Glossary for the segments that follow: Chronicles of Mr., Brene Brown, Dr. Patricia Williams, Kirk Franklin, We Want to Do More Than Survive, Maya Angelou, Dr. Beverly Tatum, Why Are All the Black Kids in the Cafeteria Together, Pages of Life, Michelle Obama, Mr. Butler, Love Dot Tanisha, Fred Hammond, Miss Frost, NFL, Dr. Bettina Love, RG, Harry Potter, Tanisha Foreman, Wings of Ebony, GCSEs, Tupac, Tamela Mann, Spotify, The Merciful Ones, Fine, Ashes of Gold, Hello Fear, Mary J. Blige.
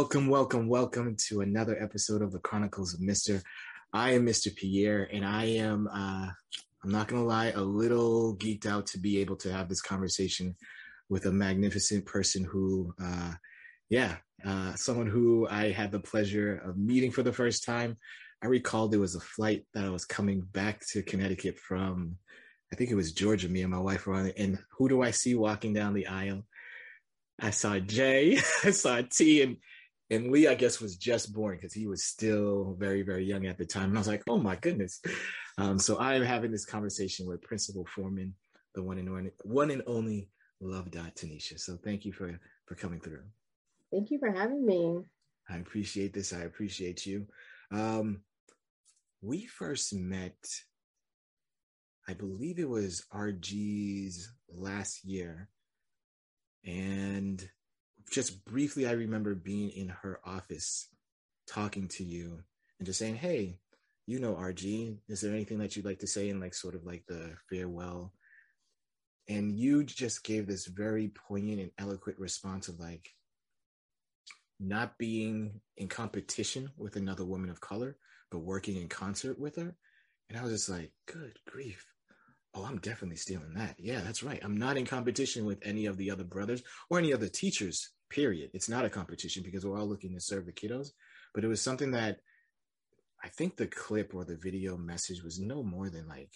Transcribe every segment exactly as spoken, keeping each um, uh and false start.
Welcome, welcome, welcome to another episode of the Chronicles of Mister I am Mister Pierre, and I am, uh, I'm not going to lie, a little geeked out to be able to have this conversation with a magnificent person who, uh, yeah, uh, someone who I had the pleasure of meeting for the first time. I recall there was a flight that I was coming back to Connecticut from, I think it was Georgia, me and my wife were on it, and who do I see walking down the aisle? I saw Jay, I saw T, and and Lee, I guess, was just born because he was still very, very young at the time. And I was like, oh, my goodness. Um, so I am having this conversation with Principal Foreman, the one and only, one and only Love Dot Tanisha. So thank you for, for coming through. Thank you for having me. I appreciate this. I appreciate you. Um, we first met, I believe it was R G's last year. And just briefly, I remember being in her office, talking to you and just saying, hey, you know, R G, is there anything that you'd like to say in like sort of like the farewell? And you just gave this very poignant and eloquent response of like not being in competition with another woman of color, but working in concert with her. And I was just like, good grief. Oh, I'm definitely stealing that. Yeah, that's right. I'm not in competition with any of the other brothers or any other teachers, period. It's not a competition because we're all looking to serve the kiddos. But it was something that I think the clip or the video message was no more than like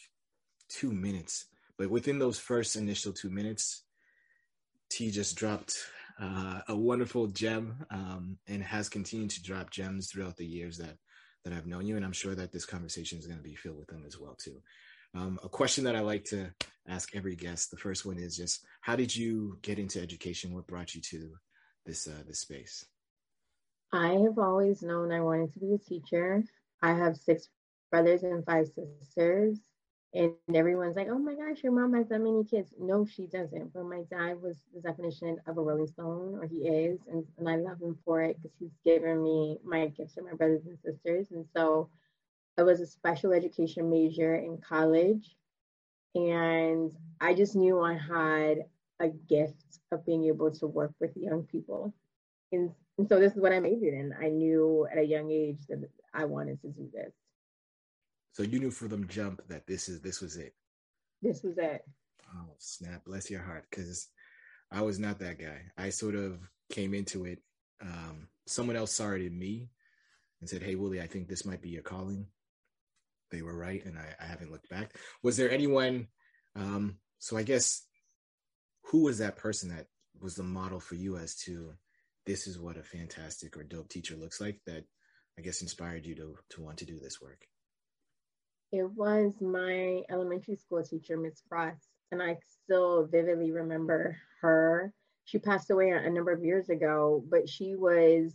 two minutes. But within those first initial two minutes, T just dropped uh, a wonderful gem um, and has continued to drop gems throughout the years that, that I've known you. And I'm sure that this conversation is going to be filled with them as well, too. Um, a question that I like to ask every guest. The first one is just, how did you get into education? What brought you to this uh, this space? I have always known I wanted to be a teacher. I have six brothers and five sisters, and everyone's like, oh my gosh, your mom has that many kids. No, she doesn't. But my dad was the definition of a Rolling Stone, or he is, and, and I love him for it because he's given me my gifts to my brothers and sisters. And so I was a special education major in college, and I just knew I had a gift of being able to work with young people. And, and so this is what I majored in. I knew at a young age that I wanted to do this. So you knew from the jump that this is this was it. This was it. Oh, snap. Bless your heart, because I was not that guy. I sort of came into it. Um, someone else saw it in me and said, hey, Willie, I think this might be your calling. They were right, and I, I haven't looked back. Was there anyone, um, so I guess, who was that person that was the model for you as to this is what a fantastic or dope teacher looks like that, I guess, inspired you to, to want to do this work? It was my elementary school teacher, Miss Frost, and I still vividly remember her. She passed away a number of years ago, but she was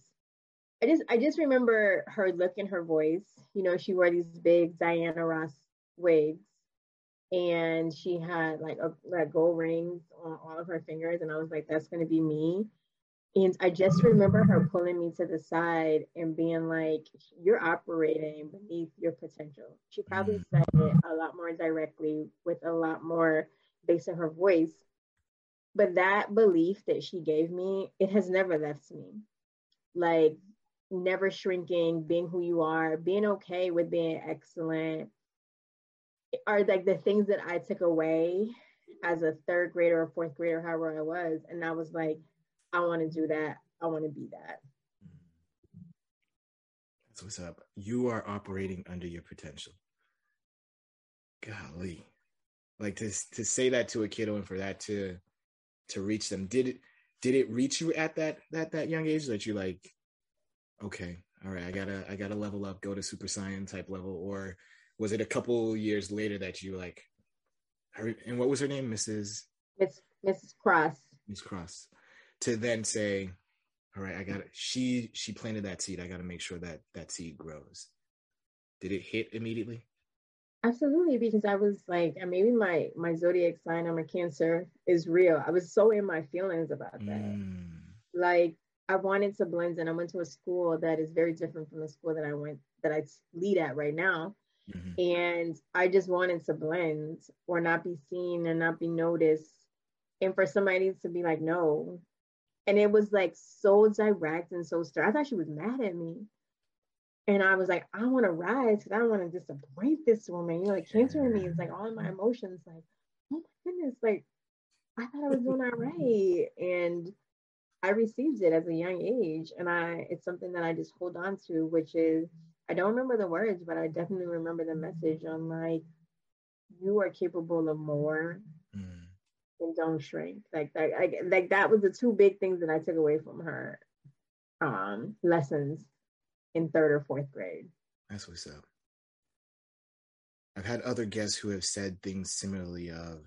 I just I just remember her look and her voice. You know, she wore these big Diana Ross wigs, and she had like a like gold rings on all of her fingers, and I was like, that's gonna be me. And I just remember her pulling me to the side and being like, you're operating beneath your potential. She probably said it a lot more directly with a lot more based on her voice. But that belief that she gave me, it has never left me. Like never shrinking, being who you are, being okay with being excellent are like the things that I took away as a third grader or fourth grader, however I was. And I was like, I want to do that. I want to be that. That's what's up. You are operating under your potential. Golly. Like to, to say that to a kiddo and for that to, to reach them. Did it, Did it reach you at that that that young age that you're like, okay, all right, I gotta I gotta level up, go to super saiyan type level, or was it a couple years later that you like? And what was her name, Missus Miss Missus Cross. Miss Cross, to then say, all right, I gotta. She she planted that seed. I gotta make sure that that seed grows. Did it hit immediately? Absolutely, because I was like, maybe my my zodiac sign, I'm a Cancer, is real. I was so in my feelings about that. Mm. Like I wanted to blend in. I went to a school that is very different from the school that I went that I lead at right now, mm-hmm. and I just wanted to blend or not be seen and not be noticed, and for somebody to be like, no, And it was like so direct and so stern. I thought she was mad at me. And I was like, I want to rise because I don't want to disappoint this woman. You know, like cancer me is like all my emotions. Like, oh my goodness, like I thought I was doing all right. And I received it as a young age. And I, it's something that I just hold on to, which is, I don't remember the words, but I definitely remember the message on like, you are capable of more mm. and don't shrink. Like that, I, like that was the two big things that I took away from her um, lessons in third or fourth grade. That's what's up. I've had other guests who have said things similarly of,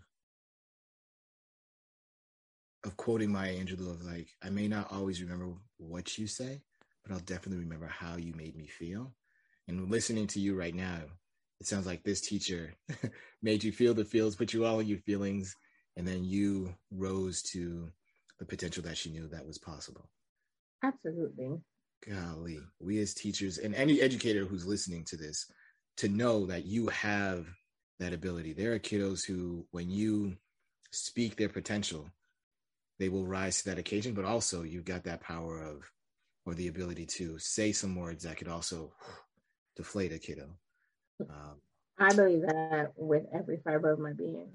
of quoting Maya Angelou of like, I may not always remember what you say, but I'll definitely remember how you made me feel. And listening to you right now, it sounds like this teacher made you feel the feels, put you all in your feelings, and then you rose to the potential that she knew that was possible. Absolutely. Golly, we as teachers and any educator who's listening to this, to know that you have that ability. There are kiddos who, when you speak their potential, they will rise to that occasion, but also you've got that power of, or the ability to say some words that could also deflate a kiddo. Um, I believe that with every fiber of my being,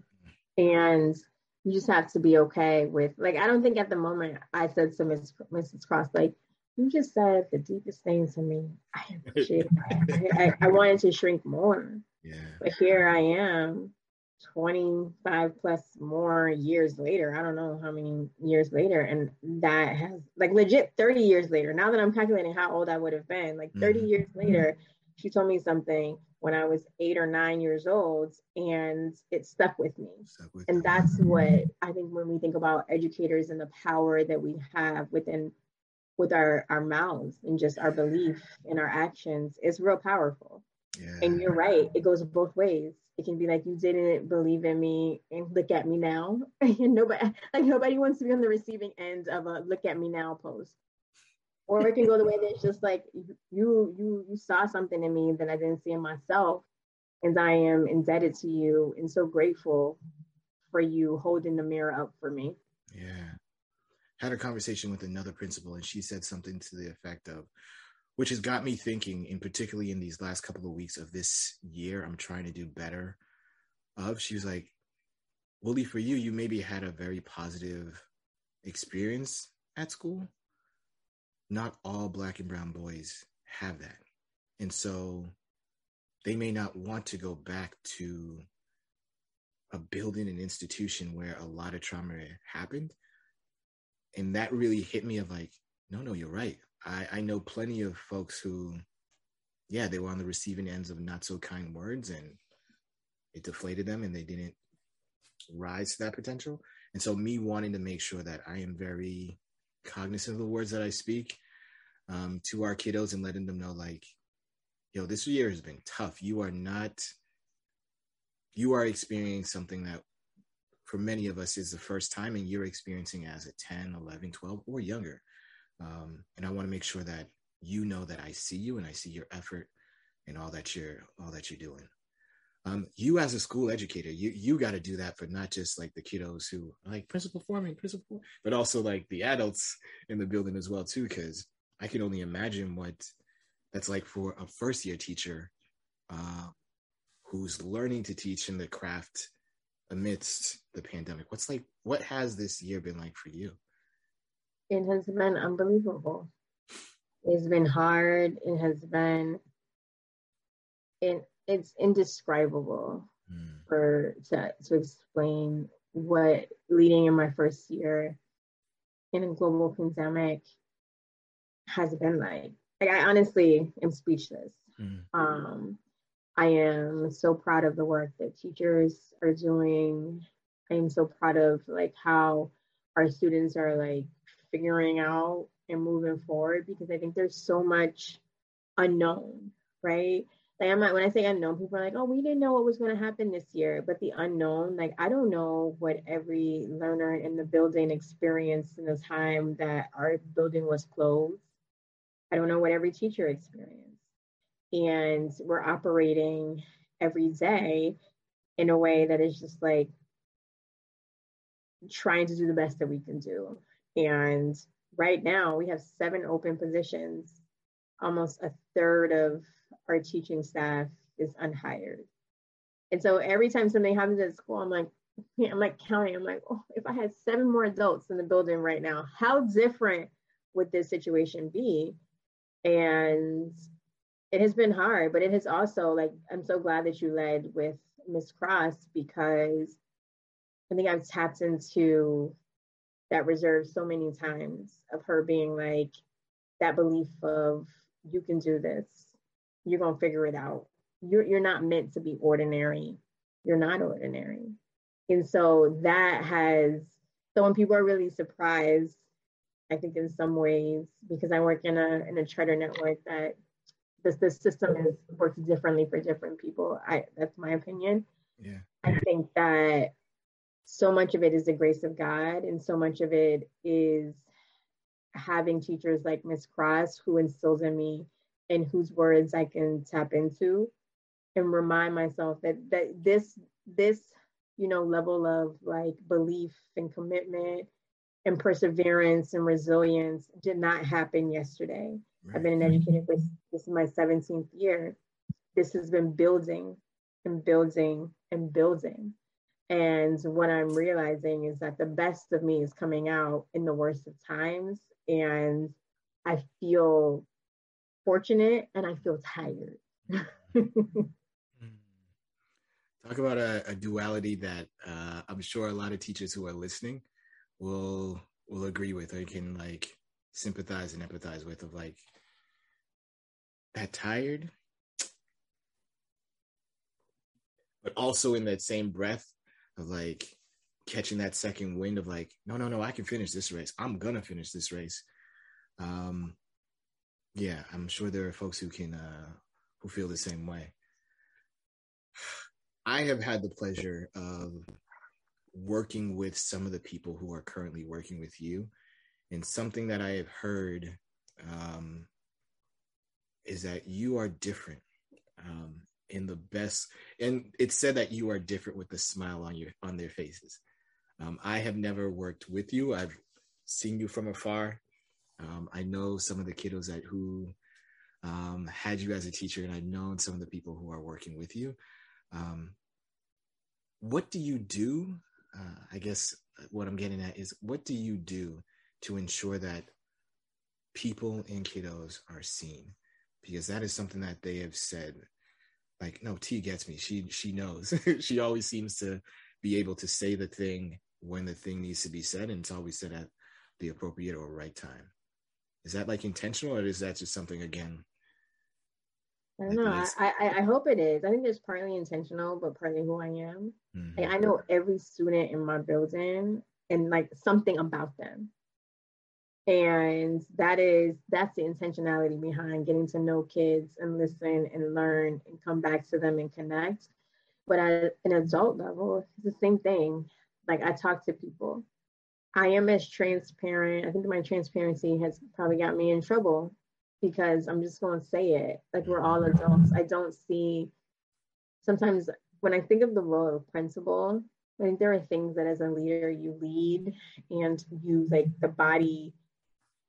and you just have to be okay with, like, I don't think at the moment I said to Miz Missus Cross, like, you just said the deepest thing to me. I appreciate it. I, I, I wanted to shrink more, yeah. But here I am twenty-five plus more years later. I don't know how many years later. And that has like legit thirty years later. Now that I'm calculating how old I would have been, like thirty mm-hmm. years later, she told me something when I was eight or nine years old, and it stuck with me. Stuck with and you. That's what I think when we think about educators and the power that we have within, with our, our mouths and just our belief and our actions, it's real powerful. Yeah. And you're right. It goes both ways. It can be like, you didn't believe in me and look at me now. And nobody, like nobody wants to be on the receiving end of a look at me now post. Or it can go the way that it's just like, you, you, you saw something in me that I didn't see in myself. And I am indebted to you and so grateful for you holding the mirror up for me. Yeah. Had a conversation with another principal, and she said something to the effect of, which has got me thinking, and particularly in these last couple of weeks of this year, I'm trying to do better of, she was like, Willie, for you, you maybe had a very positive experience at school. Not all Black and brown boys have that. And so they may not want to go back to a building, an institution where a lot of trauma happened. And that really hit me of like, no, no, you're right. I, I know plenty of folks who, yeah, they were on the receiving ends of not so kind words, and it deflated them and they didn't rise to that potential. And so me wanting to make sure that I am very cognizant of the words that I speak um, to our kiddos and letting them know like, yo, this year has been tough. You are not, you are experiencing something that for many of us is the first time, and you're experiencing as a ten, eleven, twelve or younger. Um, and I want to make sure that you know that I see you and I see your effort and all that you're, all that you're doing. Um, you as a school educator, you, you got to do that for not just like the kiddos who are like Principal Foreman, Principal, but also like the adults in the building as well too. Cause I can only imagine what that's like for a first year teacher uh, who's learning to teach in the craft amidst the pandemic. What's like, what has this year been like for you? It has been unbelievable. It's been hard. It has been, it, it's indescribable mm. for to, to explain what leading in my first year in a global pandemic has been like. Like I honestly am speechless. Mm. Um, I am so proud of the work that teachers are doing. I am so proud of like how our students are like figuring out and moving forward, because I think there's so much unknown, right? Like I'm not, when I say unknown, people are like, oh, we didn't know what was going to happen this year. But the unknown, like, I don't know what every learner in the building experienced in the time that our building was closed. I don't know what every teacher experienced. And we're operating every day in a way that is just like trying to do the best that we can do. And right now we have seven open positions. Almost a third of our teaching staff is unhired. And so every time something happens at school, I'm like, I'm like counting, I'm like, oh, if I had seven more adults in the building right now, how different would this situation be? And it has been hard, but it has also, like, I'm so glad that you led with Miss Cross, because I think I've tapped into that reserve so many times of her being like, that belief of, you can do this, you're gonna figure it out. You're, you're not meant to be ordinary. You're not ordinary. And so that has, so when people are really surprised, I think in some ways, because I work in a in a charter network, that this this system is works differently for different people. I that's my opinion. Yeah. I think that so much of it is the grace of God, and so much of it is having teachers like Miss Cross, who instills in me and whose words I can tap into and remind myself that that this this you know level of like belief and commitment and perseverance and resilience did not happen yesterday. Right. I've been in education for, this is my seventeenth year. This has been building and building and building. And what I'm realizing is that the best of me is coming out in the worst of times. And I feel fortunate and I feel tired. Talk about a, a duality that uh, I'm sure a lot of teachers who are listening will will agree with, or can like sympathize and empathize with, of like that tired, but also in that same breath of like catching that second wind of like, no, no, no, I can finish this race. I'm gonna finish this race. Um, yeah, I'm sure there are folks who can, uh, who feel the same way. I have had the pleasure of working with some of the people who are currently working with you. And something that I have heard um, is that you are different um, in the best. And it's said that you are different with the smile on your on their faces. Um, I have never worked with you. I've seen you from afar. Um, I know some of the kiddos that who um, had you as a teacher, and I've known some of the people who are working with you. Um, what do you do? Uh, I guess what I'm getting at is, what do you do to ensure that people and kiddos are seen? Because that is something that they have said, like, no, T gets me. She, she knows. She always seems to be able to say the thing when the thing needs to be said. And it's always said at the appropriate or right time. Is that like intentional, or is that just something, again? I don't know. I, I, I hope it is. I think it's partly intentional, but partly who I am. Mm-hmm. Like, I know every student in my building and like something about them. And that is, that's the intentionality behind getting to know kids and listen and learn and come back to them and connect. But at an adult level, it's the same thing. Like, I talk to people. I am as transparent. I think my transparency has probably got me in trouble, because I'm just going to say it. Like, we're all adults. I don't see, sometimes when I think of the role of principal, I think there are things that as a leader you lead, and you like the body,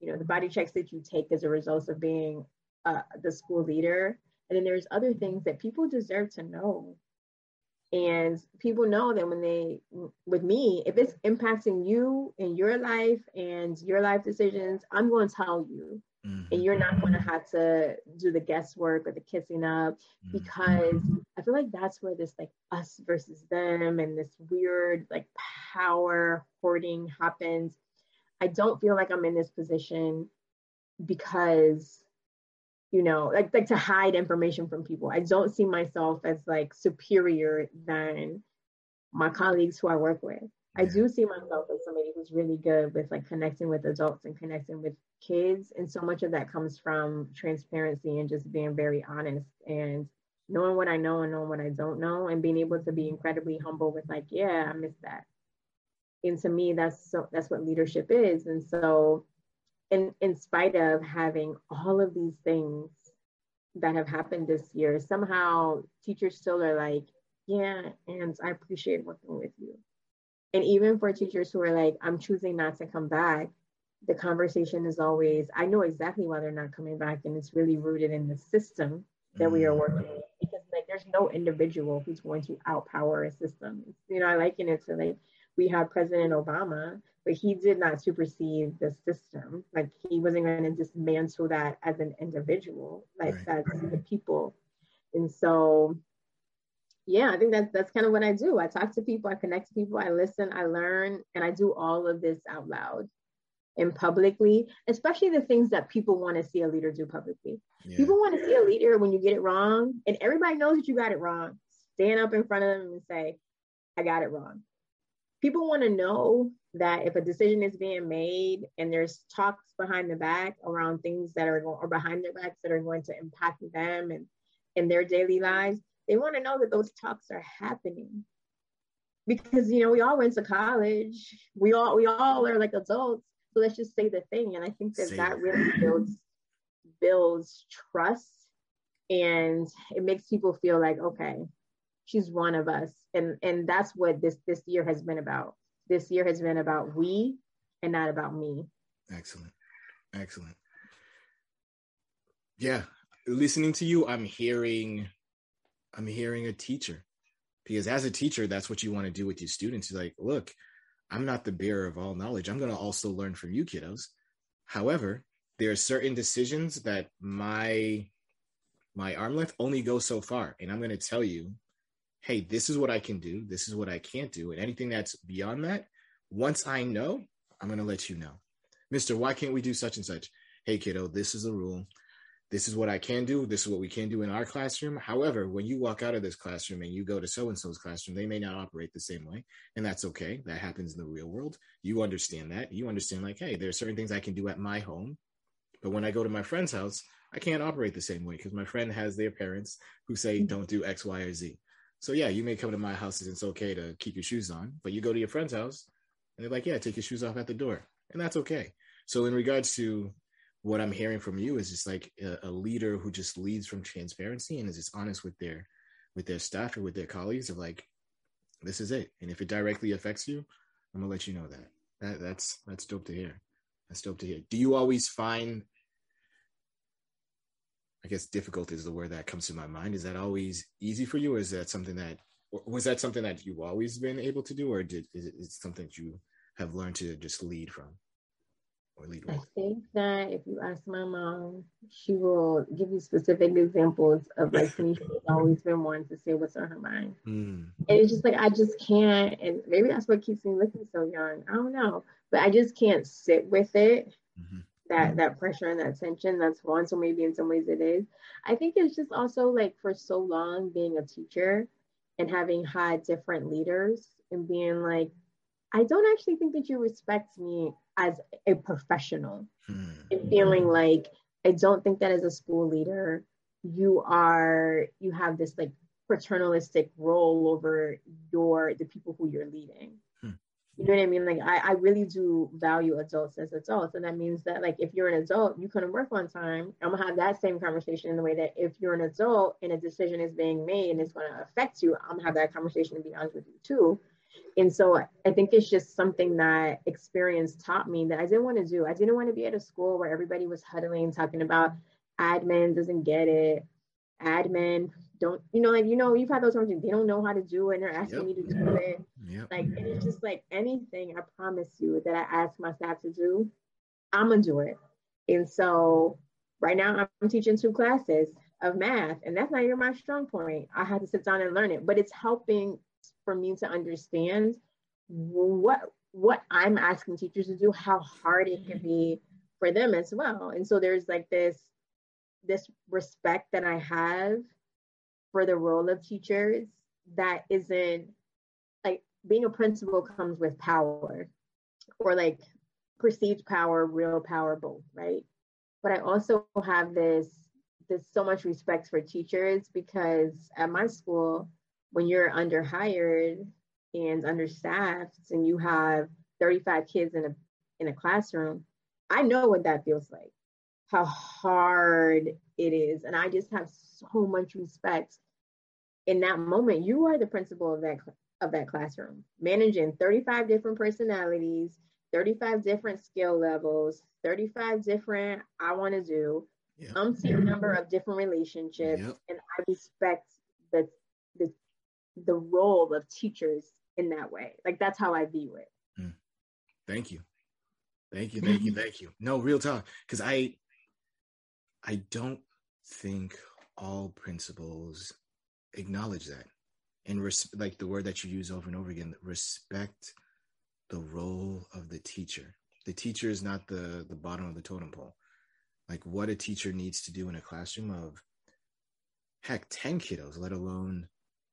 you know, the body checks that you take as a result of being uh, the school leader. And then there's other things that people deserve to know. And people know that when they, with me, if it's impacting you and your life and your life decisions, I'm going to tell you. Mm-hmm. And you're not going to have to do the guesswork or the kissing up, because mm-hmm. I feel like that's where this like us versus them and this weird like power hoarding happens. I don't feel like I'm in this position because, you know, like, like to hide information from people. I don't see myself as like superior than my colleagues who I work with. I do see myself as somebody who's really good with like connecting with adults and connecting with kids. And so much of that comes from transparency and just being very honest and knowing what I know and knowing what I don't know, and being able to be incredibly humble with like, yeah, I miss that. And to me, that's so, that's what leadership is. And so in, in spite of having all of these things that have happened this year, somehow teachers still are like, yeah, and I appreciate working with you. And even for teachers who are like, I'm choosing not to come back, The conversation is always, I know exactly why they're not coming back, and it's really rooted in the system that we are working with, because like there's no individual who's going to outpower a system. You know, I liken it to like, we had President Obama, but he did not supersede the system. Like he wasn't going to dismantle that as an individual, like right. that's right. the people. And so, yeah, I think that's, that's kind of what I do. I talk to people, I connect to people, I listen, I learn, and I do all of this out loud and publicly, especially the things that people want to see a leader do publicly. Yeah. People want to see a leader when you get it wrong, and everybody knows that you got it wrong. Stand up in front of them and say, I got it wrong. People want to know that if a decision is being made and there's talks behind the back around things that are going, or behind their backs that are going to impact them and in their daily lives, they want to know that those talks are happening. Because, you know, we all went to college. We all, we all are like adults. So let's just say the thing. And I think that say that really builds, builds trust, and it makes people feel like, okay, she's one of us. And, and that's what this, this year has been about. This year has been about we and not about me. Excellent. Excellent. Yeah. Listening to you, I'm hearing, I'm hearing a teacher, because as a teacher, that's what you want to do with your students. You're like, look, I'm not the bearer of all knowledge. I'm going to also learn from you, kiddos. However, there are certain decisions that my, my arm length only goes so far. And I'm going to tell you, hey, this is what I can do. This is what I can't do. And anything that's beyond that, once I know, I'm going to let you know. Mister, why can't we do such and such? Hey, kiddo, this is the rule. This is what I can do. This is what we can do in our classroom. However, when you walk out of this classroom and you go to so-and-so's classroom, they may not operate the same way. And that's okay. That happens in the real world. You understand that. You understand like, hey, there are certain things I can do at my home. But when I go to my friend's house, I can't operate the same way because my friend has their parents who say, don't do X, Y, or Z. So yeah, you may come to my house and it's okay to keep your shoes on. But you go to your friend's house and they're like, yeah, take your shoes off at the door. And that's okay. So in regards to what I'm hearing from you is just like a, a leader who just leads from transparency and is just honest with their, with their staff or with their colleagues of like, this is it. And if it directly affects you, I'm gonna let you know that. That that's, that's dope to hear. That's dope to hear. Do you always find, I guess difficult is the word that comes to my mind. Is that always easy for you? Or is that something that, was that something that you've always been able to do? Or did, is it is something that you have learned to just lead from? Or lead I think that if you ask my mom, she will give you specific examples of like she's always been wanting to say what's on her mind. Mm. And it's just like, I just can't, and maybe that's what keeps me looking so young. I don't know, but I just can't sit with it. Mm-hmm. That mm-hmm. that pressure and that tension, that's one. So maybe in some ways it is. I think it's just also like for so long being a teacher and having had different leaders and being like, I don't actually think that you respect me as a professional. Hmm. And feeling like, I don't think that as a school leader, you are, you have this like paternalistic role over your, the people who you're leading. Hmm. You know what I mean? Like, I, I really do value adults as adults. And that means that like, if you're an adult, you couldn't work on time. I'm gonna have that same conversation in the way that if you're an adult and a decision is being made and it's gonna affect you, I'm gonna have that conversation and be honest with you too. And so I think it's just something that experience taught me that I didn't want to do. I didn't want to be at a school where everybody was huddling, talking about admin doesn't get it. Admin don't, you know, like, you know, you've had those times they don't know how to do it and they're asking yep. you to do yep. it. Yep. Like, and it's just like anything I promise you that I ask my staff to do, I'm going to do it. And so right now I'm teaching two classes of math and that's not even my strong point. I had to sit down and learn it, but it's helping for me to understand what what I'm asking teachers to do, how hard it can be for them as well. And so there's like this this respect that I have for the role of teachers that isn't like being a principal comes with power or like perceived power, real power, both, right? But I also have this this so much respect for teachers because at my school, when you're underhired and understaffed and you have thirty-five kids in a in a classroom, I know what that feels like, how hard it is. And I just have so much respect. In that moment, you are the principal of that of that classroom, managing thirty-five different personalities, thirty-five different skill levels, thirty-five different I want to do, yep. umpteen number of different relationships. Yep. And I respect the, the, the role of teachers in that way. Like, that's how I view it. Mm. Thank you. Thank you. Thank you. Thank you. No, real talk. Because I, I don't think all principals acknowledge that. And res- like the word that you use over and over again, respect the role of the teacher. The teacher is not the, the bottom of the totem pole. Like, what a teacher needs to do in a classroom of, heck, ten kiddos, let alone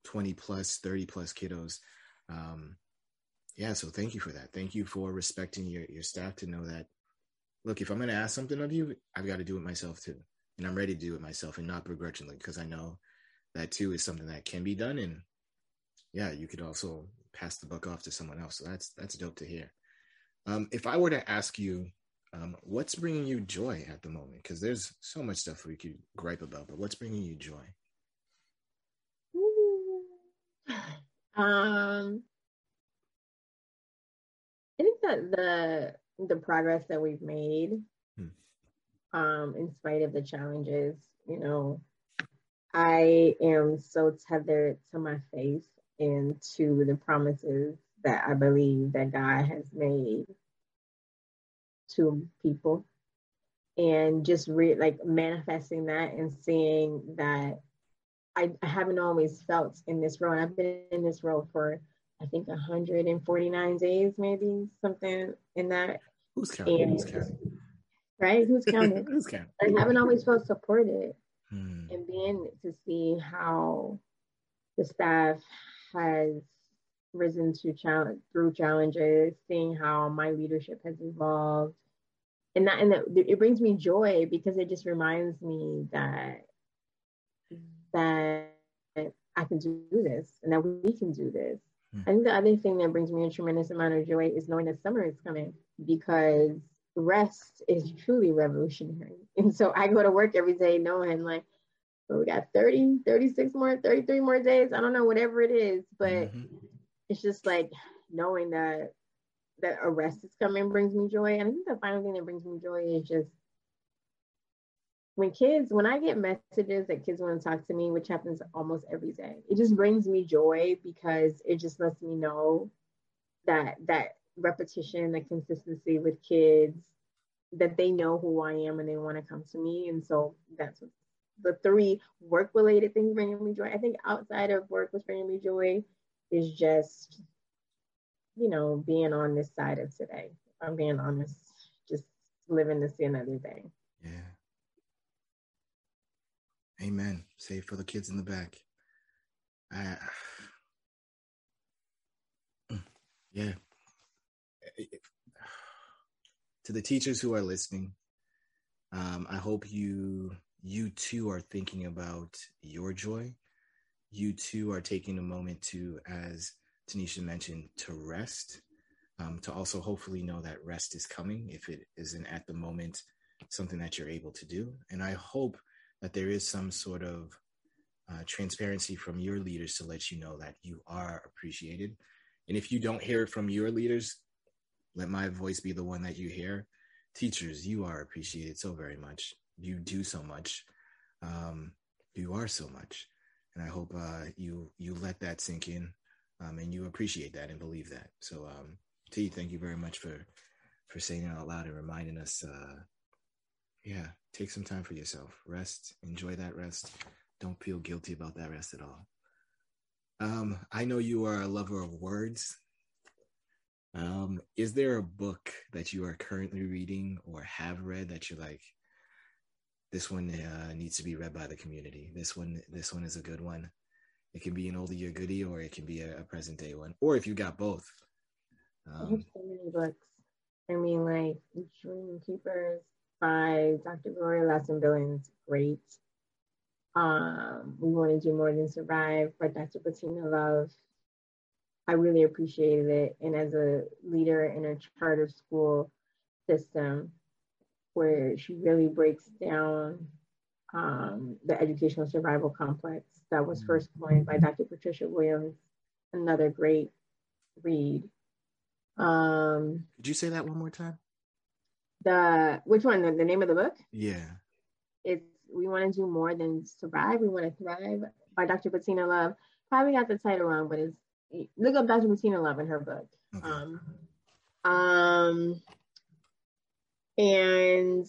twenty plus, thirty plus kiddos. Um, yeah, so thank you for that. Thank you for respecting your, your staff to know that, look, if I'm going to ask something of you, I've got to do it myself too. And I'm ready to do it myself, and not begrudgingly, because I know that too is something that can be done. And yeah, you could also pass the buck off to someone else. So that's that's dope to hear. Um, if I were to ask you, um, what's bringing you joy at the moment? Because there's so much stuff we could gripe about, but what's bringing you joy? Um, I think that the the progress that we've made, hmm. um, in spite of the challenges, you know, I am so tethered to my faith and to the promises that I believe that God has made to people, and just re- like manifesting that and seeing that I, I haven't always felt in this role. And I've been in this role for, I think, one hundred forty-nine days, maybe something in that. Who's counting? And, Who's counting? Right? Who's counting? Who's counting? I haven't always felt supported. Hmm. And then to see how the staff has risen to challenge through challenges, seeing how my leadership has evolved, and that and that it brings me joy, because it just reminds me that that I can do this and that we can do this. Mm. I think the other thing that brings me a tremendous amount of joy is knowing that summer is coming, because rest is truly revolutionary. And so I go to work every day knowing, like, well, we got thirty, thirty-six more, thirty-three more days. I don't know, whatever it is, but mm-hmm. it's just like knowing that that a rest is coming brings me joy. And I think the final thing that brings me joy is just when kids, when I get messages that kids want to talk to me, which happens almost every day, it just brings me joy, because it just lets me know that that repetition, the consistency with kids, that they know who I am and they want to come to me. And so that's what the three work-related things bringing me joy. I think outside of work, what's bringing me joy is just, you know, being on this side of today. If I'm being honest, just living to see another day. Yeah. Amen. Save for the kids in the back. I, yeah. To the teachers who are listening, um, I hope you you too are thinking about your joy. You too are taking a moment to, as Tanisha mentioned, to rest, um, to also hopefully know that rest is coming if it isn't at the moment something that you're able to do. And I hope that there is some sort of uh, transparency from your leaders to let you know that you are appreciated. And if you don't hear it from your leaders, let my voice be the one that you hear. Teachers, you are appreciated so very much. You do so much. Um, you are so much. And I hope uh, you you let that sink in, um, and you appreciate that and believe that. So, um, T, thank you very much for, for saying it out loud and reminding us, uh, yeah, take some time for yourself. Rest. Enjoy that rest. Don't feel guilty about that rest at all. Um, I know you are a lover of words. Um, is there a book that you are currently reading or have read that you're like, this one uh, needs to be read by the community? This one, this one is a good one. It can be an oldie year goodie, or it can be a, a present day one, or if you got both. Um, I have so many books. I mean, like Dream Keepers by Doctor Gloria Lesson-Billings, great. Um, We Want to Do More Than Survive by Doctor Bettina Love. I really appreciated it. And as a leader in a charter school system, where she really breaks down um, the educational survival complex that was first coined by Doctor Patricia Williams, another great read. Um, Did you say that one more time? The which one? The, the name of the book? Yeah. It's We Want to Do More Than Survive. We Want to Thrive by Doctor Bettina Love. Probably got the title wrong, but it's look up Doctor Bettina Love in her book. Okay. Um, um, and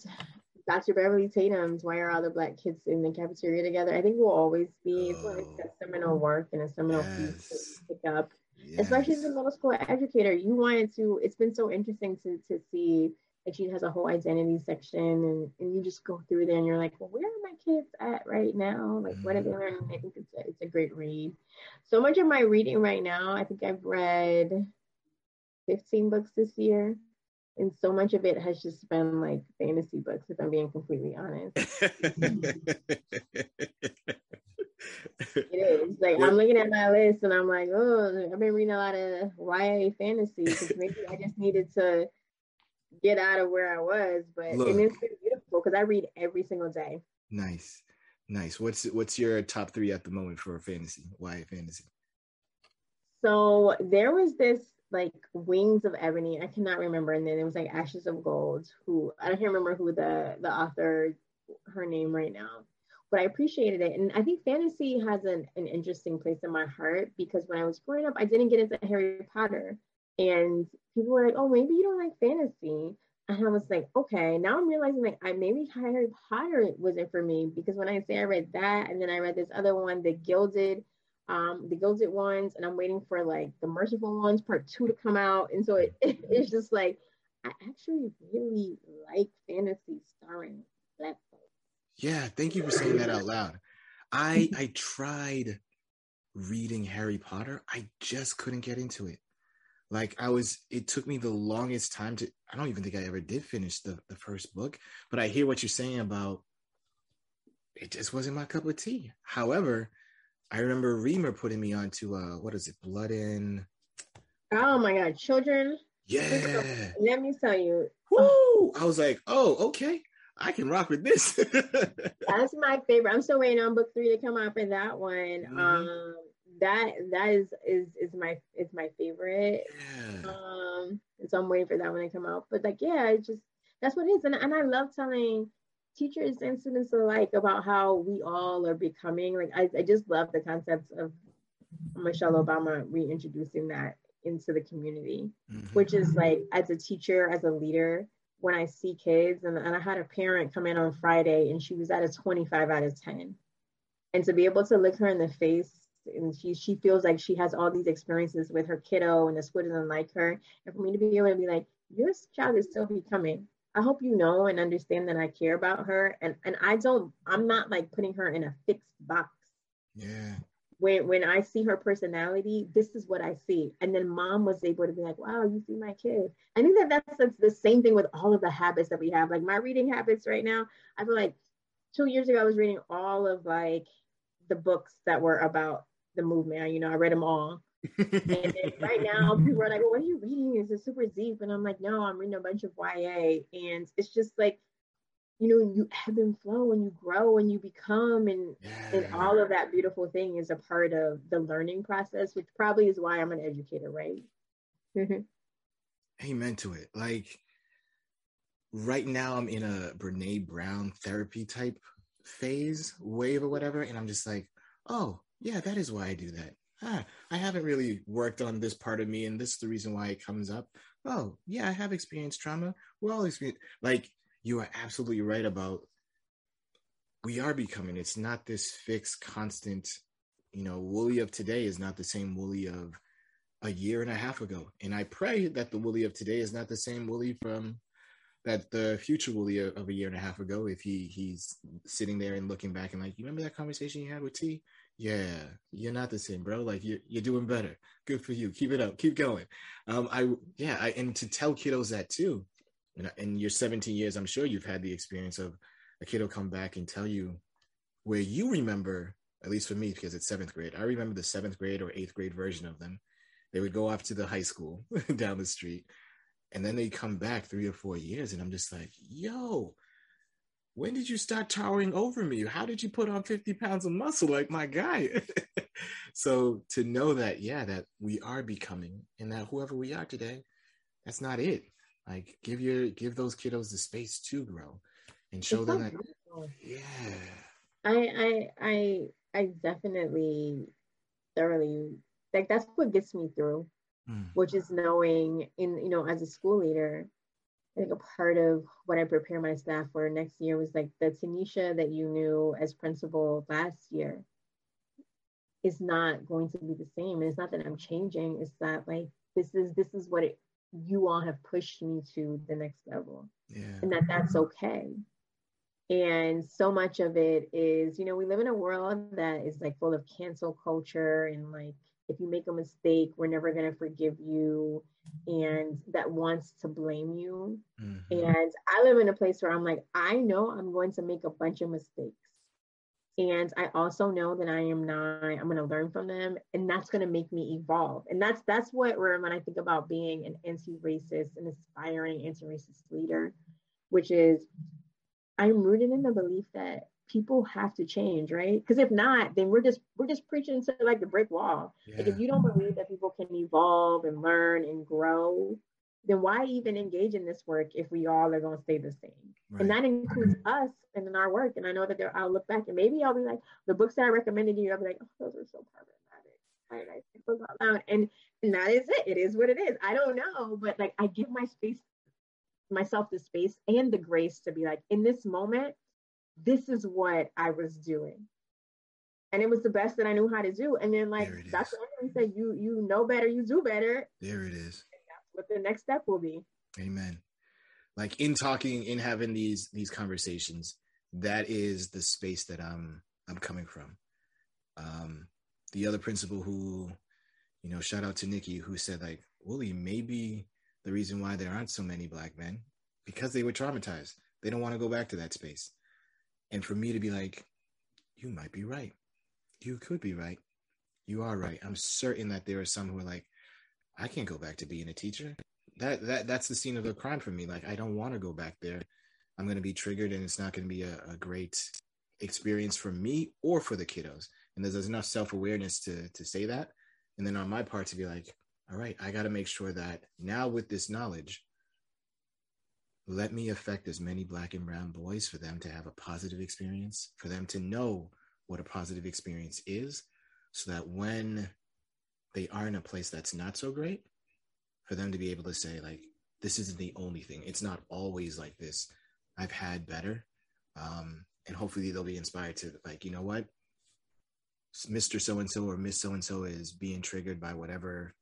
Doctor Beverly Tatum's Why Are All the Black Kids in the Cafeteria Together? I think will always be it's oh, like a seminal work and a seminal yes. piece to pick up. Yes. Especially as a middle school educator, you wanted to, it's been so interesting to to see that she has a whole identity section, and, and you just go through there and you're like, well, where are my kids at right now? Like, what are they learning? I think it's a, it's a great read. So much of my reading right now, I think I've read fifteen books this year. And so much of it has just been like fantasy books, if I'm being completely honest. It is. Like, I'm looking at my list and I'm like, oh, I've been reading a lot of Y A fantasy because maybe I just needed to get out of where I was. But Look, and it's been beautiful because I read every single day. Nice. Nice. What's what's your top three at the moment for fantasy, Y A fantasy? So there was this like Wings of Ebony, I cannot remember, and then it was like Ashes of Gold, who I don't remember who the the author, her name right now, but I appreciated it. And I think fantasy has an, an interesting place in my heart because when I was growing up, I didn't get into Harry Potter, and people were like, oh, maybe you don't like fantasy. And I was like, okay, now I'm realizing like I maybe Harry Potter wasn't for me, because when I say I read that, and then I read this other one, The Gilded Um, the Gilded Ones, and I'm waiting for like The Merciful Ones Part Two to come out, and so it, it, it's just like I actually really like fantasy starring Black folks. Yeah, thank you for saying that out loud. I I tried reading Harry Potter. I just couldn't get into it. Like I was, it took me the longest time to. I don't even think I ever did finish the the first book. But I hear what you're saying about it. Just wasn't my cup of tea. However, I remember Reamer putting me onto uh, what is it, Blood In? Oh my God, Children! Yeah, let me tell you. Woo! I was like, oh, okay, I can rock with this. That's my favorite. I'm still waiting on book three to come out for that one. Mm-hmm. Um, that that is is is my is my favorite. Yeah. Um, so I'm waiting for that one to come out. But like, yeah, it's just that's what it is, and and I love telling teachers and students alike about how we all are becoming. Like I, I just love the concepts of Michelle Obama reintroducing that into the community, mm-hmm. which is like, as a teacher, as a leader, when I see kids, and, and I had a parent come in on Friday and she was at a twenty-five out of ten. And to be able to look her in the face, and she she feels like she has all these experiences with her kiddo and the school doesn't like her. And for me to be able to be like, your child is still becoming, I hope you know and understand that I care about her, and and I don't, I'm not like putting her in a fixed box. Yeah. When when I see her personality, this is what I see. And then mom was able to be like, wow, you see my kid. I think that that's, that's the same thing with all of the habits that we have. Like my reading habits right now, I feel like two years ago, I was reading all of like the books that were about the movement. You know, I read them all. And then right now people are like, well, what are you reading? Is it super deep? And I'm like, no, I'm reading a bunch of Y A, and it's just like, you know, you ebb and flow and you grow and you become, and yeah. and all of that beautiful thing is a part of the learning process, which probably is why I'm an educator, right? Amen to it. Like right now I'm in a Brene Brown therapy type phase, wave or whatever, and I'm just like, oh yeah, that is why I do that. Ah, I haven't really worked on this part of me, and this is the reason why it comes up. Oh, yeah, I have experienced trauma. We're all experienced. Like, you are absolutely right about we are becoming. It's not this fixed, constant, you know, Wooly of today is not the same Wooly of a year and a half ago. And I pray that the Wooly of today is not the same Wooly from that the future Wooly of, of a year and a half ago, if he he's sitting there and looking back and like, you remember that conversation you had with T? Yeah, you're not the same, bro. Like you're, you're doing better. Good for you. Keep it up. Keep going. Um, I yeah. I and to tell kiddos that too. And in your seventeen years, I'm sure you've had the experience of a kiddo come back and tell you where you remember. At least for me, because it's seventh grade, I remember the seventh grade or eighth grade version of them. They would go off to the high school down the street, and then they come back three or four years, and I'm just like, yo. When did you start towering over me? How did you put on fifty pounds of muscle like my guy? So to know that, yeah, that we are becoming, and that whoever we are today that's not it. Like, give your give those kiddos the space to grow and show it's them that. Beautiful. Yeah. I I I I definitely thoroughly like that's what gets me through, mm. which is knowing in you know as a school leader, I think a part of what I prepare my staff for next year was like the Tanisha that you knew as principal last year is not going to be the same. And it's not that I'm changing. It's that like this is this is what it, you all have pushed me to the next level, yeah. and that that's okay. And so much of it is, you know, we live in a world that is like full of cancel culture and like, if you make a mistake, we're never going to forgive you. And that wants to blame you. Mm-hmm. And I live in a place where I'm like, I know I'm going to make a bunch of mistakes. And I also know that I am not, I'm going to learn from them. And that's going to make me evolve. And that's, that's what, where when I think about being an anti-racist, an aspiring anti-racist leader, which is, I'm rooted in the belief that people have to change, right? Because if not, then we're just we're just preaching to like the brick wall. Yeah. Like if you don't believe that people can evolve and learn and grow, then why even engage in this work if we all are going to stay the same? Right. And that includes us and in our work. And I know that there, I'll look back and maybe I'll be like, the books that I recommended you, I'll be like, oh, those are so problematic. Why did I think those out loud? And and that is it. It is what it is. I don't know, but like I give my space. myself the space and the grace to be like, in this moment, this is what I was doing. And it was the best that I knew how to do. And then like, that's what I said, you, you know better, you do better. There it is. And that's what the next step will be. Amen. Like in talking, in having these, these conversations, that is the space that I'm, I'm coming from. Um, the other principal who, you know, shout out to Nikki, who said like, Wooly, maybe the reason why there aren't so many Black men, because they were traumatized. They don't want to go back to that space. And for me to be like, you might be right. You could be right. You are right. I'm certain that there are some who are like, I can't go back to being a teacher. That that that's the scene of the crime for me. Like, I don't want to go back there. I'm going to be triggered and it's not going to be a, a great experience for me or for the kiddos. And there's, there's enough self-awareness to to say that. And then on my part to be like, all right, I got to make sure that now with this knowledge, let me affect as many Black and brown boys for them to have a positive experience, for them to know what a positive experience is, so that when they are in a place that's not so great, for them to be able to say, like, this isn't the only thing. It's not always like this. I've had better. Um, and hopefully they'll be inspired to, like, you know what? Mister So-and-so or Miss So-and-so is being triggered by whatever.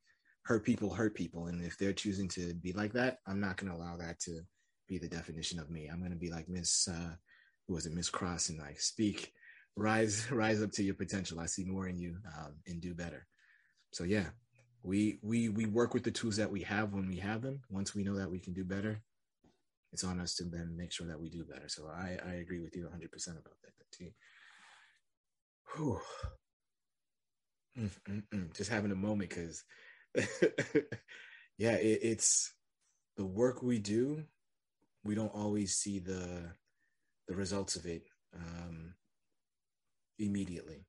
Hurt people hurt people. And if they're choosing to be like that, I'm not going to allow that to be the definition of me. I'm going to be like Miss, uh, who was it, Miss Cross, and like, speak, rise, rise up to your potential. I see more in you, um, and do better. So yeah, we, we, we work with the tools that we have when we have them. Once we know that we can do better, it's on us to then make sure that we do better. So I, I agree with you one hundred percent about that too. Whew. Mm-mm-mm. Just having a moment because yeah, it, it's the work we do. We don't always see the the results of it um, immediately.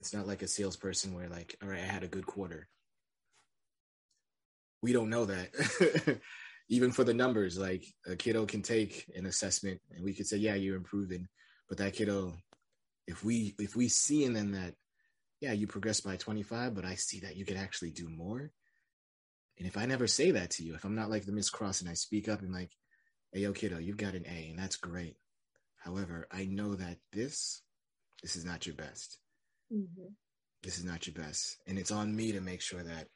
It's not like a salesperson where like, all right, I had a good quarter. We don't know that. Even for the numbers, like a kiddo can take an assessment and we could say, yeah, you're improving. But that kiddo, if we if we see in them that, yeah, you progressed by twenty-five, but I see that you could actually do more. And if I never say that to you, if I'm not like the Miss Cross and I speak up and like, hey, yo, kiddo, you've got an A and that's great. However, I know that this, this is not your best. Mm-hmm. This is not your best. And it's on me to make sure that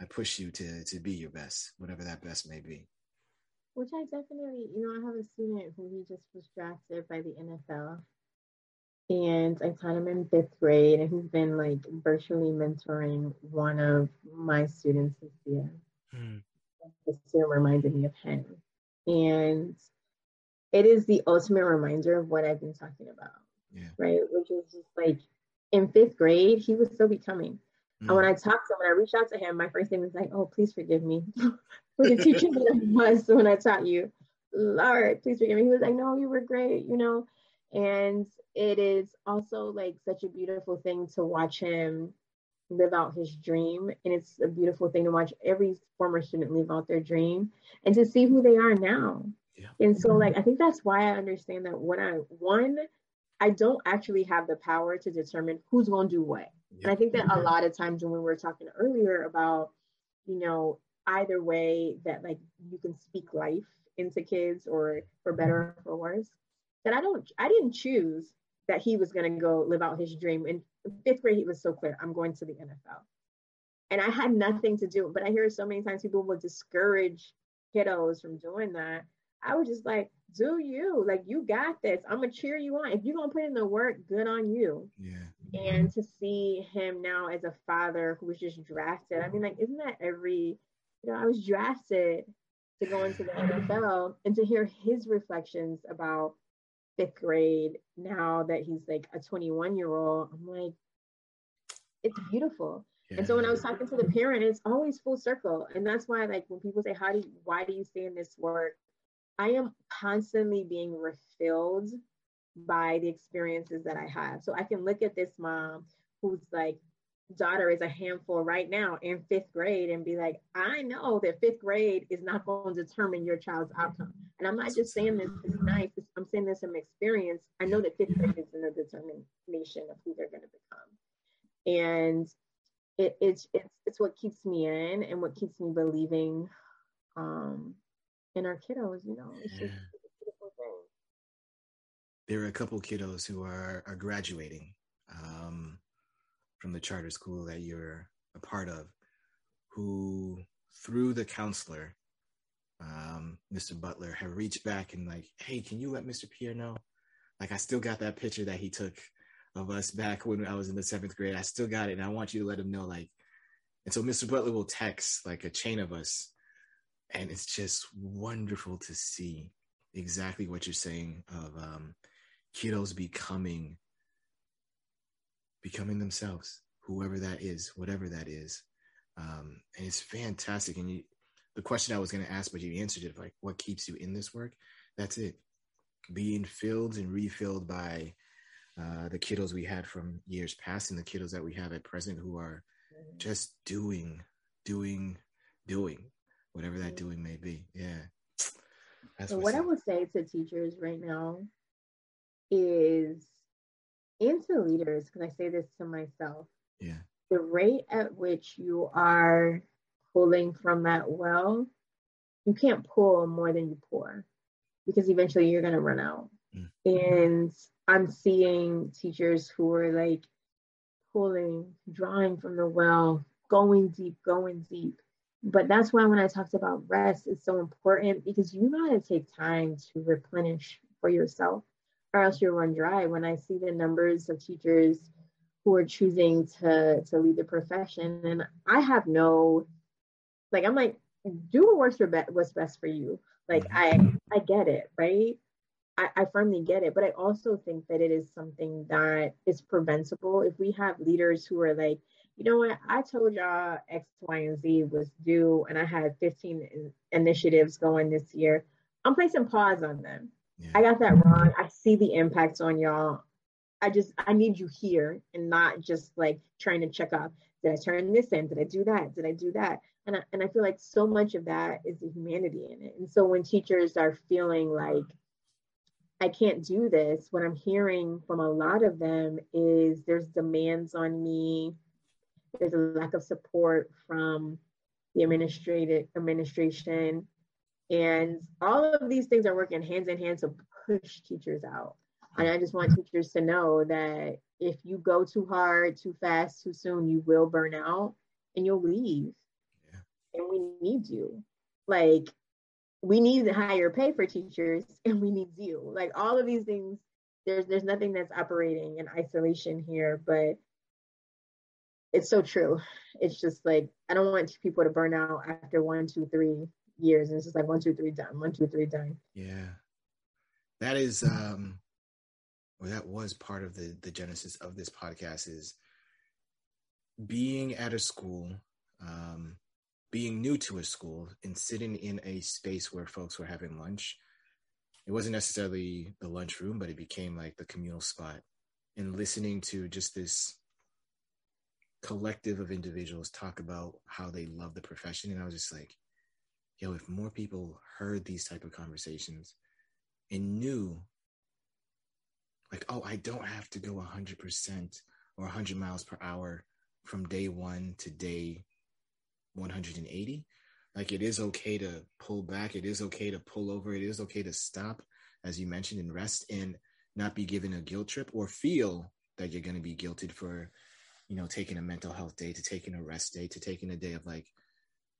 I push you to, to be your best, whatever that best may be. Which I definitely, you know, I have a student who he just was drafted by the N F L. And I taught him in fifth grade, and he's been like virtually mentoring one of my students this year. Mm. This year reminded me of him. And it is the ultimate reminder of what I've been talking about, yeah. right? Which is just like in fifth grade, he was still becoming. Mm. And when I talked to him, when I reached out to him, my first thing was like, oh, please forgive me for the teacher that I was when I taught you. Lord, please forgive me. He was like, no, you were great, you know? And it is also like such a beautiful thing to watch him live out his dream. And it's a beautiful thing to watch every former student live out their dream and to see who they are now. Yeah. And so like, I think that's why I understand that when I, one, I don't actually have the power to determine who's going to do what. Yeah. And I think that a lot of times when we were talking earlier about, you know, either way that like you can speak life into kids or for better or for worse, that I don't, I didn't choose that he was going to go live out his dream. In fifth grade, he was so clear, I'm going to the N F L. And I had nothing to do, but I hear so many times people will discourage kiddos from doing that. I was just like, do you, like, you got this. I'm going to cheer you on. If you're going to put in the work, good on you. Yeah. And to see him now as a father who was just drafted. I mean, like, isn't that every, you know, I was drafted to go into the N F L, and to hear his reflections about fifth grade now that he's like a twenty-one year old, I'm like, it's beautiful. Yeah. And so when I was talking to the parent, it's always full circle. And that's why, like, when people say, how do you, why do you stay in this work? I am constantly being refilled by the experiences that I have. So I can look at this mom who's like, daughter is a handful right now in fifth grade and be like, I know that fifth grade is not going to determine your child's outcome. And I'm not just saying this is nice, I'm saying this from experience. I know that fifth grade is in the determination of who they're going to become. And it, it's, it's, it's what keeps me in and what keeps me believing um, in our kiddos, you know. It's yeah. just, it's a beautiful thing. There are a couple kiddos who are, are graduating Um, from the charter school that you're a part of, who through the counselor, um, Mister Butler, have reached back and like, hey, can you let Mister Pierre know? Like, I still got that picture that he took of us back when I was in the seventh grade. I still got it, and I want you to let him know. Like, and so Mister Butler will text like a chain of us, and it's just wonderful to see exactly what you're saying of um, kiddos becoming becoming themselves, whoever that is, whatever that is. Um, and it's fantastic. And you, the question I was going to ask, but you answered it, like, what keeps you in this work? That's it. Being filled and refilled by uh, the kiddos we had from years past and the kiddos that we have at present who are just doing, doing, doing, whatever that doing may be. Yeah. That's so what I would say to teachers right now is, and to leaders, because I say this to myself, yeah, the rate at which you are pulling from that well, you can't pull more than you pour, because eventually you're going to run out. Mm-hmm. And I'm seeing teachers who are like pulling, drawing from the well, going deep, going deep. But that's why when I talked about rest, it's so important, because you gotta take time to replenish for yourself, or else you'll run dry. When I see the numbers of teachers who are choosing to, to lead the profession, and I have no, like, I'm like, do what works for be- what's best for you. Like, I, I get it, right? I, I firmly get it, but I also think that it is something that is preventable. If we have leaders who are like, you know what, I told y'all X, Y, and Z was due, and I had fifteen in- initiatives going this year, I'm placing pause on them. Yeah. I got that wrong. I see the impacts on y'all. I just, I need you here and not just like trying to check off. Did I turn this in? Did I do that? Did I do that? And I, and I feel like so much of that is the humanity in it. And so when teachers are feeling like, I can't do this, what I'm hearing from a lot of them is there's demands on me. There's a lack of support from the administrative administration. And all of these things are working hands in hand to push teachers out. And I just want teachers to know that if you go too hard, too fast, too soon, you will burn out and you'll leave. Yeah. And we need you. Like, we need higher pay for teachers, and we need you. Like, all of these things, there's there's nothing that's operating in isolation here, but it's so true. It's just like, I don't want people to burn out after one, two, three years, and it's just like one, two, three, done. One, two, three, done. Yeah, that is, um, well, that was part of the the genesis of this podcast, is being at a school, um, being new to a school, and sitting in a space where folks were having lunch. It wasn't necessarily the lunchroom, but it became like the communal spot, and listening to just this collective of individuals talk about how they love the profession. And I was just like, yo, if more people heard these type of conversations and knew like, oh, I don't have to go one hundred percent or one hundred miles per hour from day one to day one hundred eighty. Like, it is okay to pull back. It is okay to pull over. It is okay to stop, as you mentioned, and rest, and not be given a guilt trip or feel that you're going to be guilted for, you know, taking a mental health day, to taking a rest day, to taking a day of like,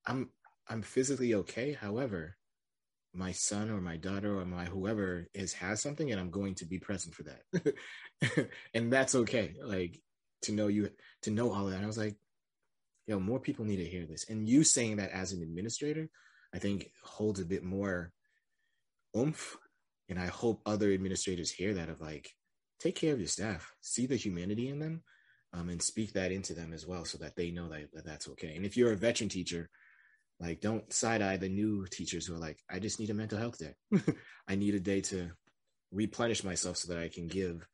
I'm, I'm physically okay. However, my son or my daughter or my whoever is has something, and I'm going to be present for that. And that's okay. Like, to know you, to know all that. And I was like, yo, more people need to hear this. And you saying that as an administrator, I think holds a bit more oomph. And I hope other administrators hear that, of like, take care of your staff, see the humanity in them, um, and speak that into them as well, so that they know that, that that's okay. And if you're a veteran teacher, like, don't side-eye the new teachers who are like, I just need a mental health day. I need a day to replenish myself so that I can give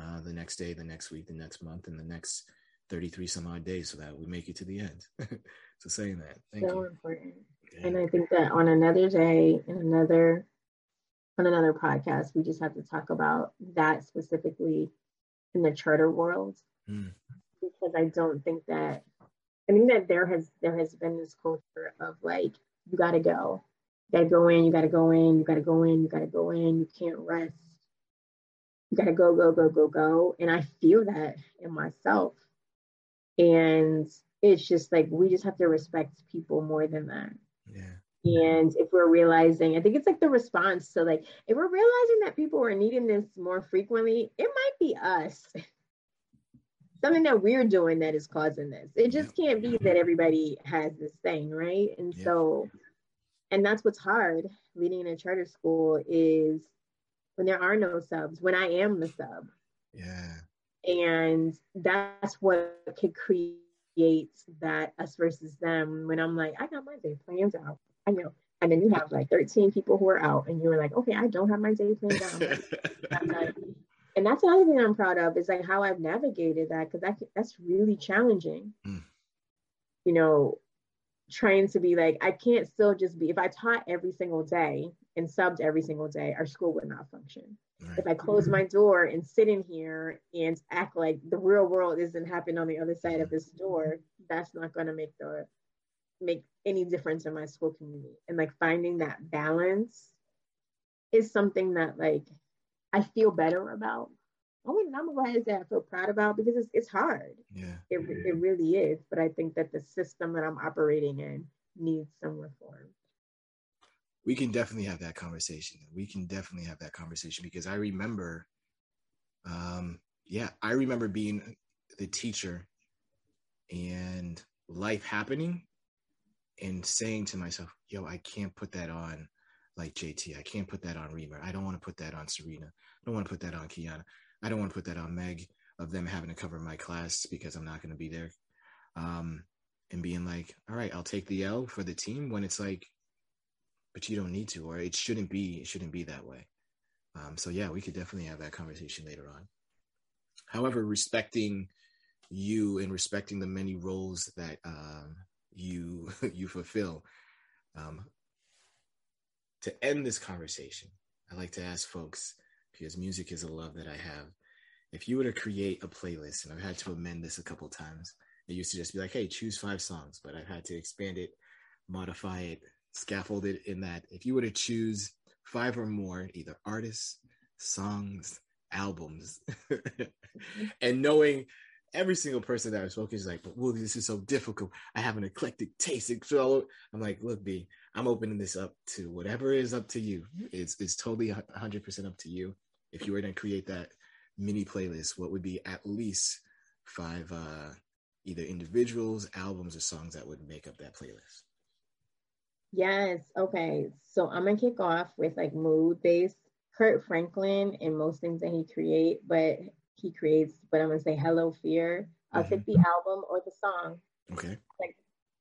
uh, the next day, the next week, the next month, and the next thirty-three some odd days, so that we make it to the end. So saying that, thank so you. Important. Yeah. And I think that on another day, in another on another podcast, we just have to talk about that specifically in the charter world, mm. because I don't think that, I think that there has there has been this culture of like, you gotta go, you gotta go in, you gotta go in, you gotta go in, you gotta go in, you can't rest, you gotta go, go, go, go, go. And I feel that in myself. And it's just like, we just have to respect people more than that. Yeah. And if we're realizing, I think it's like the response to like, if we're realizing that people are needing this more frequently, it might be us. Something that we're doing that is causing this. It just yeah. can't be that everybody has this thing, right? And yeah. so, and that's what's hard leading in a charter school, is when there are no subs, when I am the sub. Yeah. And that's what could create that us versus them, when I'm like, I got my day planned out. I know. And then you have like thirteen people who are out, and you're like, okay, I don't have my day planned out. I'm like, and that's another thing I'm proud of, is like how I've navigated that, because that, that's really challenging. Mm. You know, trying to be like, I can't still just be, if I taught every single day and subbed every single day, our school would not function. Right. If I close mm-hmm. my door and sit in here and act like the real world isn't happening on the other side mm-hmm. of this door, that's not going to make the make any difference in my school community. And like, finding that balance is something that like I feel better about. I wouldn't I'm glad that I feel proud about, because it's it's hard. Yeah. It it really is. But I think that the system that I'm operating in needs some reform. We can definitely have that conversation. We can definitely have that conversation because I remember um yeah, I remember being the teacher and life happening, and saying to myself, yo, I can't put that on like J T. I can't put that on Reamer. I don't want to put that on Serena. I don't want to put that on Kiana. I don't want to put that on Meg, of them having to cover my class because I'm not going to be there. Um, and being like, all right, I'll take the L for the team, when it's like, but you don't need to, or it shouldn't be, it shouldn't be that way. Um, so yeah, we could definitely have that conversation later on. However, respecting you and respecting the many roles that, um, you you fulfill. Um, to end this conversation, I like to ask folks, because music is a love that I have, if you were to create a playlist, and I've had to amend this a couple times, it used to just be like, hey, choose five songs, but I've had to expand it, modify it, scaffold it in that if you were to choose five or more, either artists, songs, albums, and knowing every single person that I've spoken is like, but Willie, this is so difficult. I have an eclectic taste. I'm like, look, B, I'm opening this up to whatever is up to you. It's it's totally one hundred percent up to you. If you were to create that mini playlist, what would be at least five uh, either individuals, albums, or songs that would make up that playlist? Yes. Okay. So I'm going to kick off with like mood-based Kirk Franklin and most things that he create, but he creates, but I'm gonna say Hello Fear. I'll mm-hmm. pick the album or the song. Okay. Like,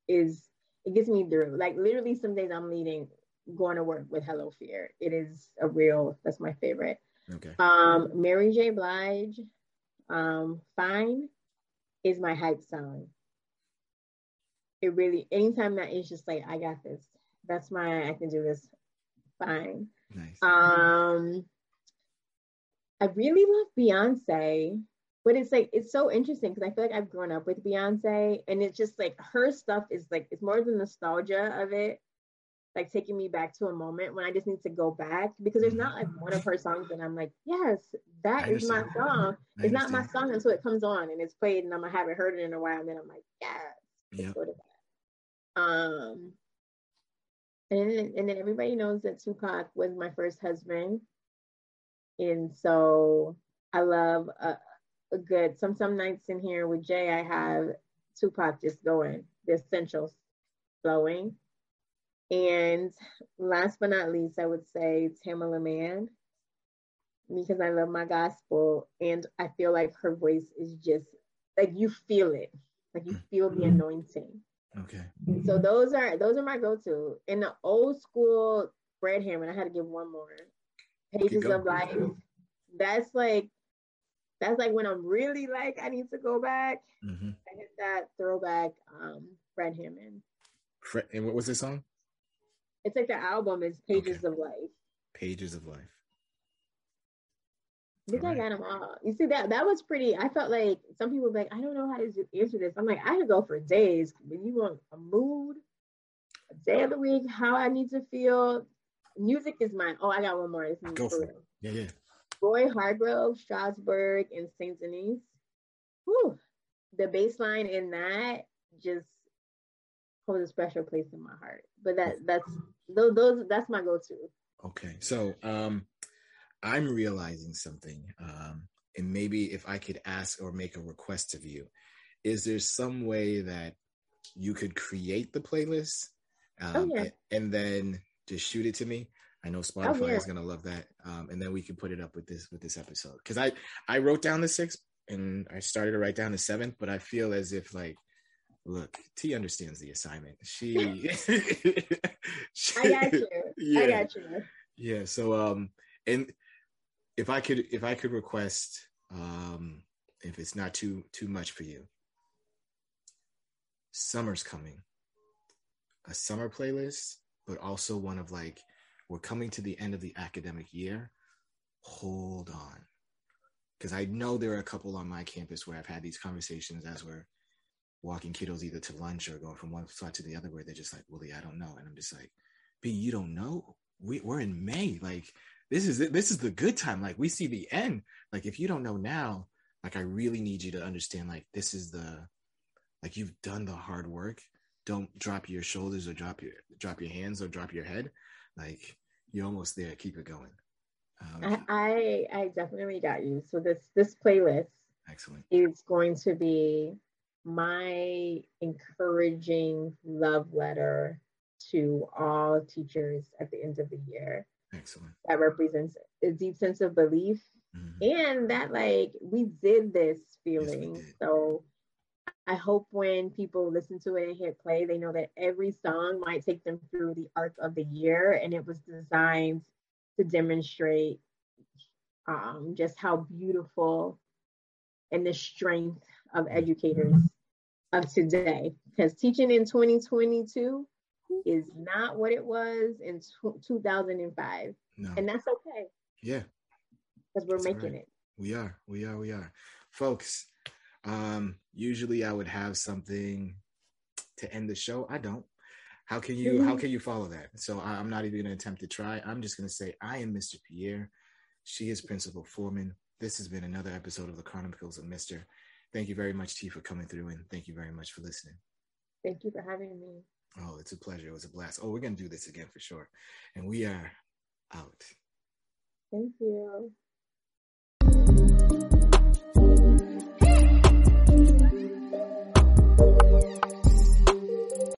is it gets me through. Like, literally some days I'm leading, going to work with Hello Fear. It is a real, that's my favorite. Okay. Um, Mary J. Blige, um, Fine is my hype song. it really, anytime that it's just like, I got this, that's mine, I can do this, fine. Nice. Um, I really love Beyonce, but it's like, it's so interesting because I feel like I've grown up with Beyonce, and it's just like, her stuff is like, it's more the nostalgia of it, like taking me back to a moment when I just need to go back, because there's not like one of her songs and I'm like, yes, that is my song. It's not my song until it comes on and it's played and I'm, I haven't heard it in a while, and then I'm like, yes, yeah. Sort of that. Um, and then, and then everybody knows that Tupac was my first husband, and so I love a, a good, some some nights in here with Jay, I have Tupac just going, the essentials flowing. And last but not least, I would say Tamela Mann, because I love my gospel and I feel like her voice is just like, you feel it, like you feel the anointing. Okay. And so those are those are my go-to. In the old school Fred Hammond, I had to give one more. Pages of Life. That's like that's like when I'm really like I need to go back. Mm-hmm. I hit that throwback um, Fred Hammond. Fred, and what was this song? It's like the album is Pages okay. of Life. Pages of Life. I think all I right. got them all. You see, that that was pretty, I felt like some people were like, I don't know how to answer this. I'm like, I could go for days. When you want a mood, a day of the week, how I need to feel. Music is mine. Oh, I got one more. This is go for it. Yeah, yeah. Roy Hargrove, Strasbourg, and Saint Denis. Whew. The bass line in that just holds a special place in my heart. But that that's those, those that's my go-to. Okay, so um, I'm realizing something, um, and maybe if I could ask or make a request of you, is there some way that you could create the playlist, um, oh, yeah. and, and then just shoot it to me? I know Spotify oh, yeah. is gonna love that, um, and then we can put it up with this with this episode. Because I I wrote down the sixth and I started to write down the seventh, but I feel as if like, look, T understands the assignment. She, she I got you. Yeah. I got you. Yeah. So, um, and if I could, if I could request, um, if it's not too too much for you, summer's coming. A summer playlist, but also one of like, we're coming to the end of the academic year. Hold on, because I know there are a couple on my campus where I've had these conversations as we're walking kiddos either to lunch or going from one side to the other, where they're just like, Willie, I don't know. And I'm just like, B, you don't know? We, we're in May. Like, this is this is the good time. Like, we see the end. Like, if you don't know now, like, I really need you to understand, like, this is the, like, you've done the hard work. Don't drop your shoulders or drop your drop your hands or drop your head. Like, you're almost there. Keep it going. Um, I, I I definitely got you. So this this playlist excellent. Is going to be my encouraging love letter to all teachers at the end of the year. Excellent. That represents a deep sense of belief mm-hmm. and that like we did this feeling. Yes, we did. So I hope when people listen to it and hit play, they know that every song might take them through the arc of the year, and it was designed to demonstrate um, just how beautiful and the strength of educators of today, because teaching in twenty twenty-two is not what it was in two thousand five. No. And that's okay. Yeah. Because we're that's making right. it. We are, we are, we are. Folks, um, usually I would have something to end the show. I don't. How can you, mm-hmm. how can you follow that? So I, I'm not even going to attempt to try. I'm just going to say, I am Mister Pierre. She is Principal Foreman. This has been another episode of the Chronicles of Mister Thank you very much, T, for coming through, and thank you very much for listening. Thank you for having me. Oh, it's a pleasure. It was a blast. Oh, we're going to do this again for sure. And we are out. Thank you.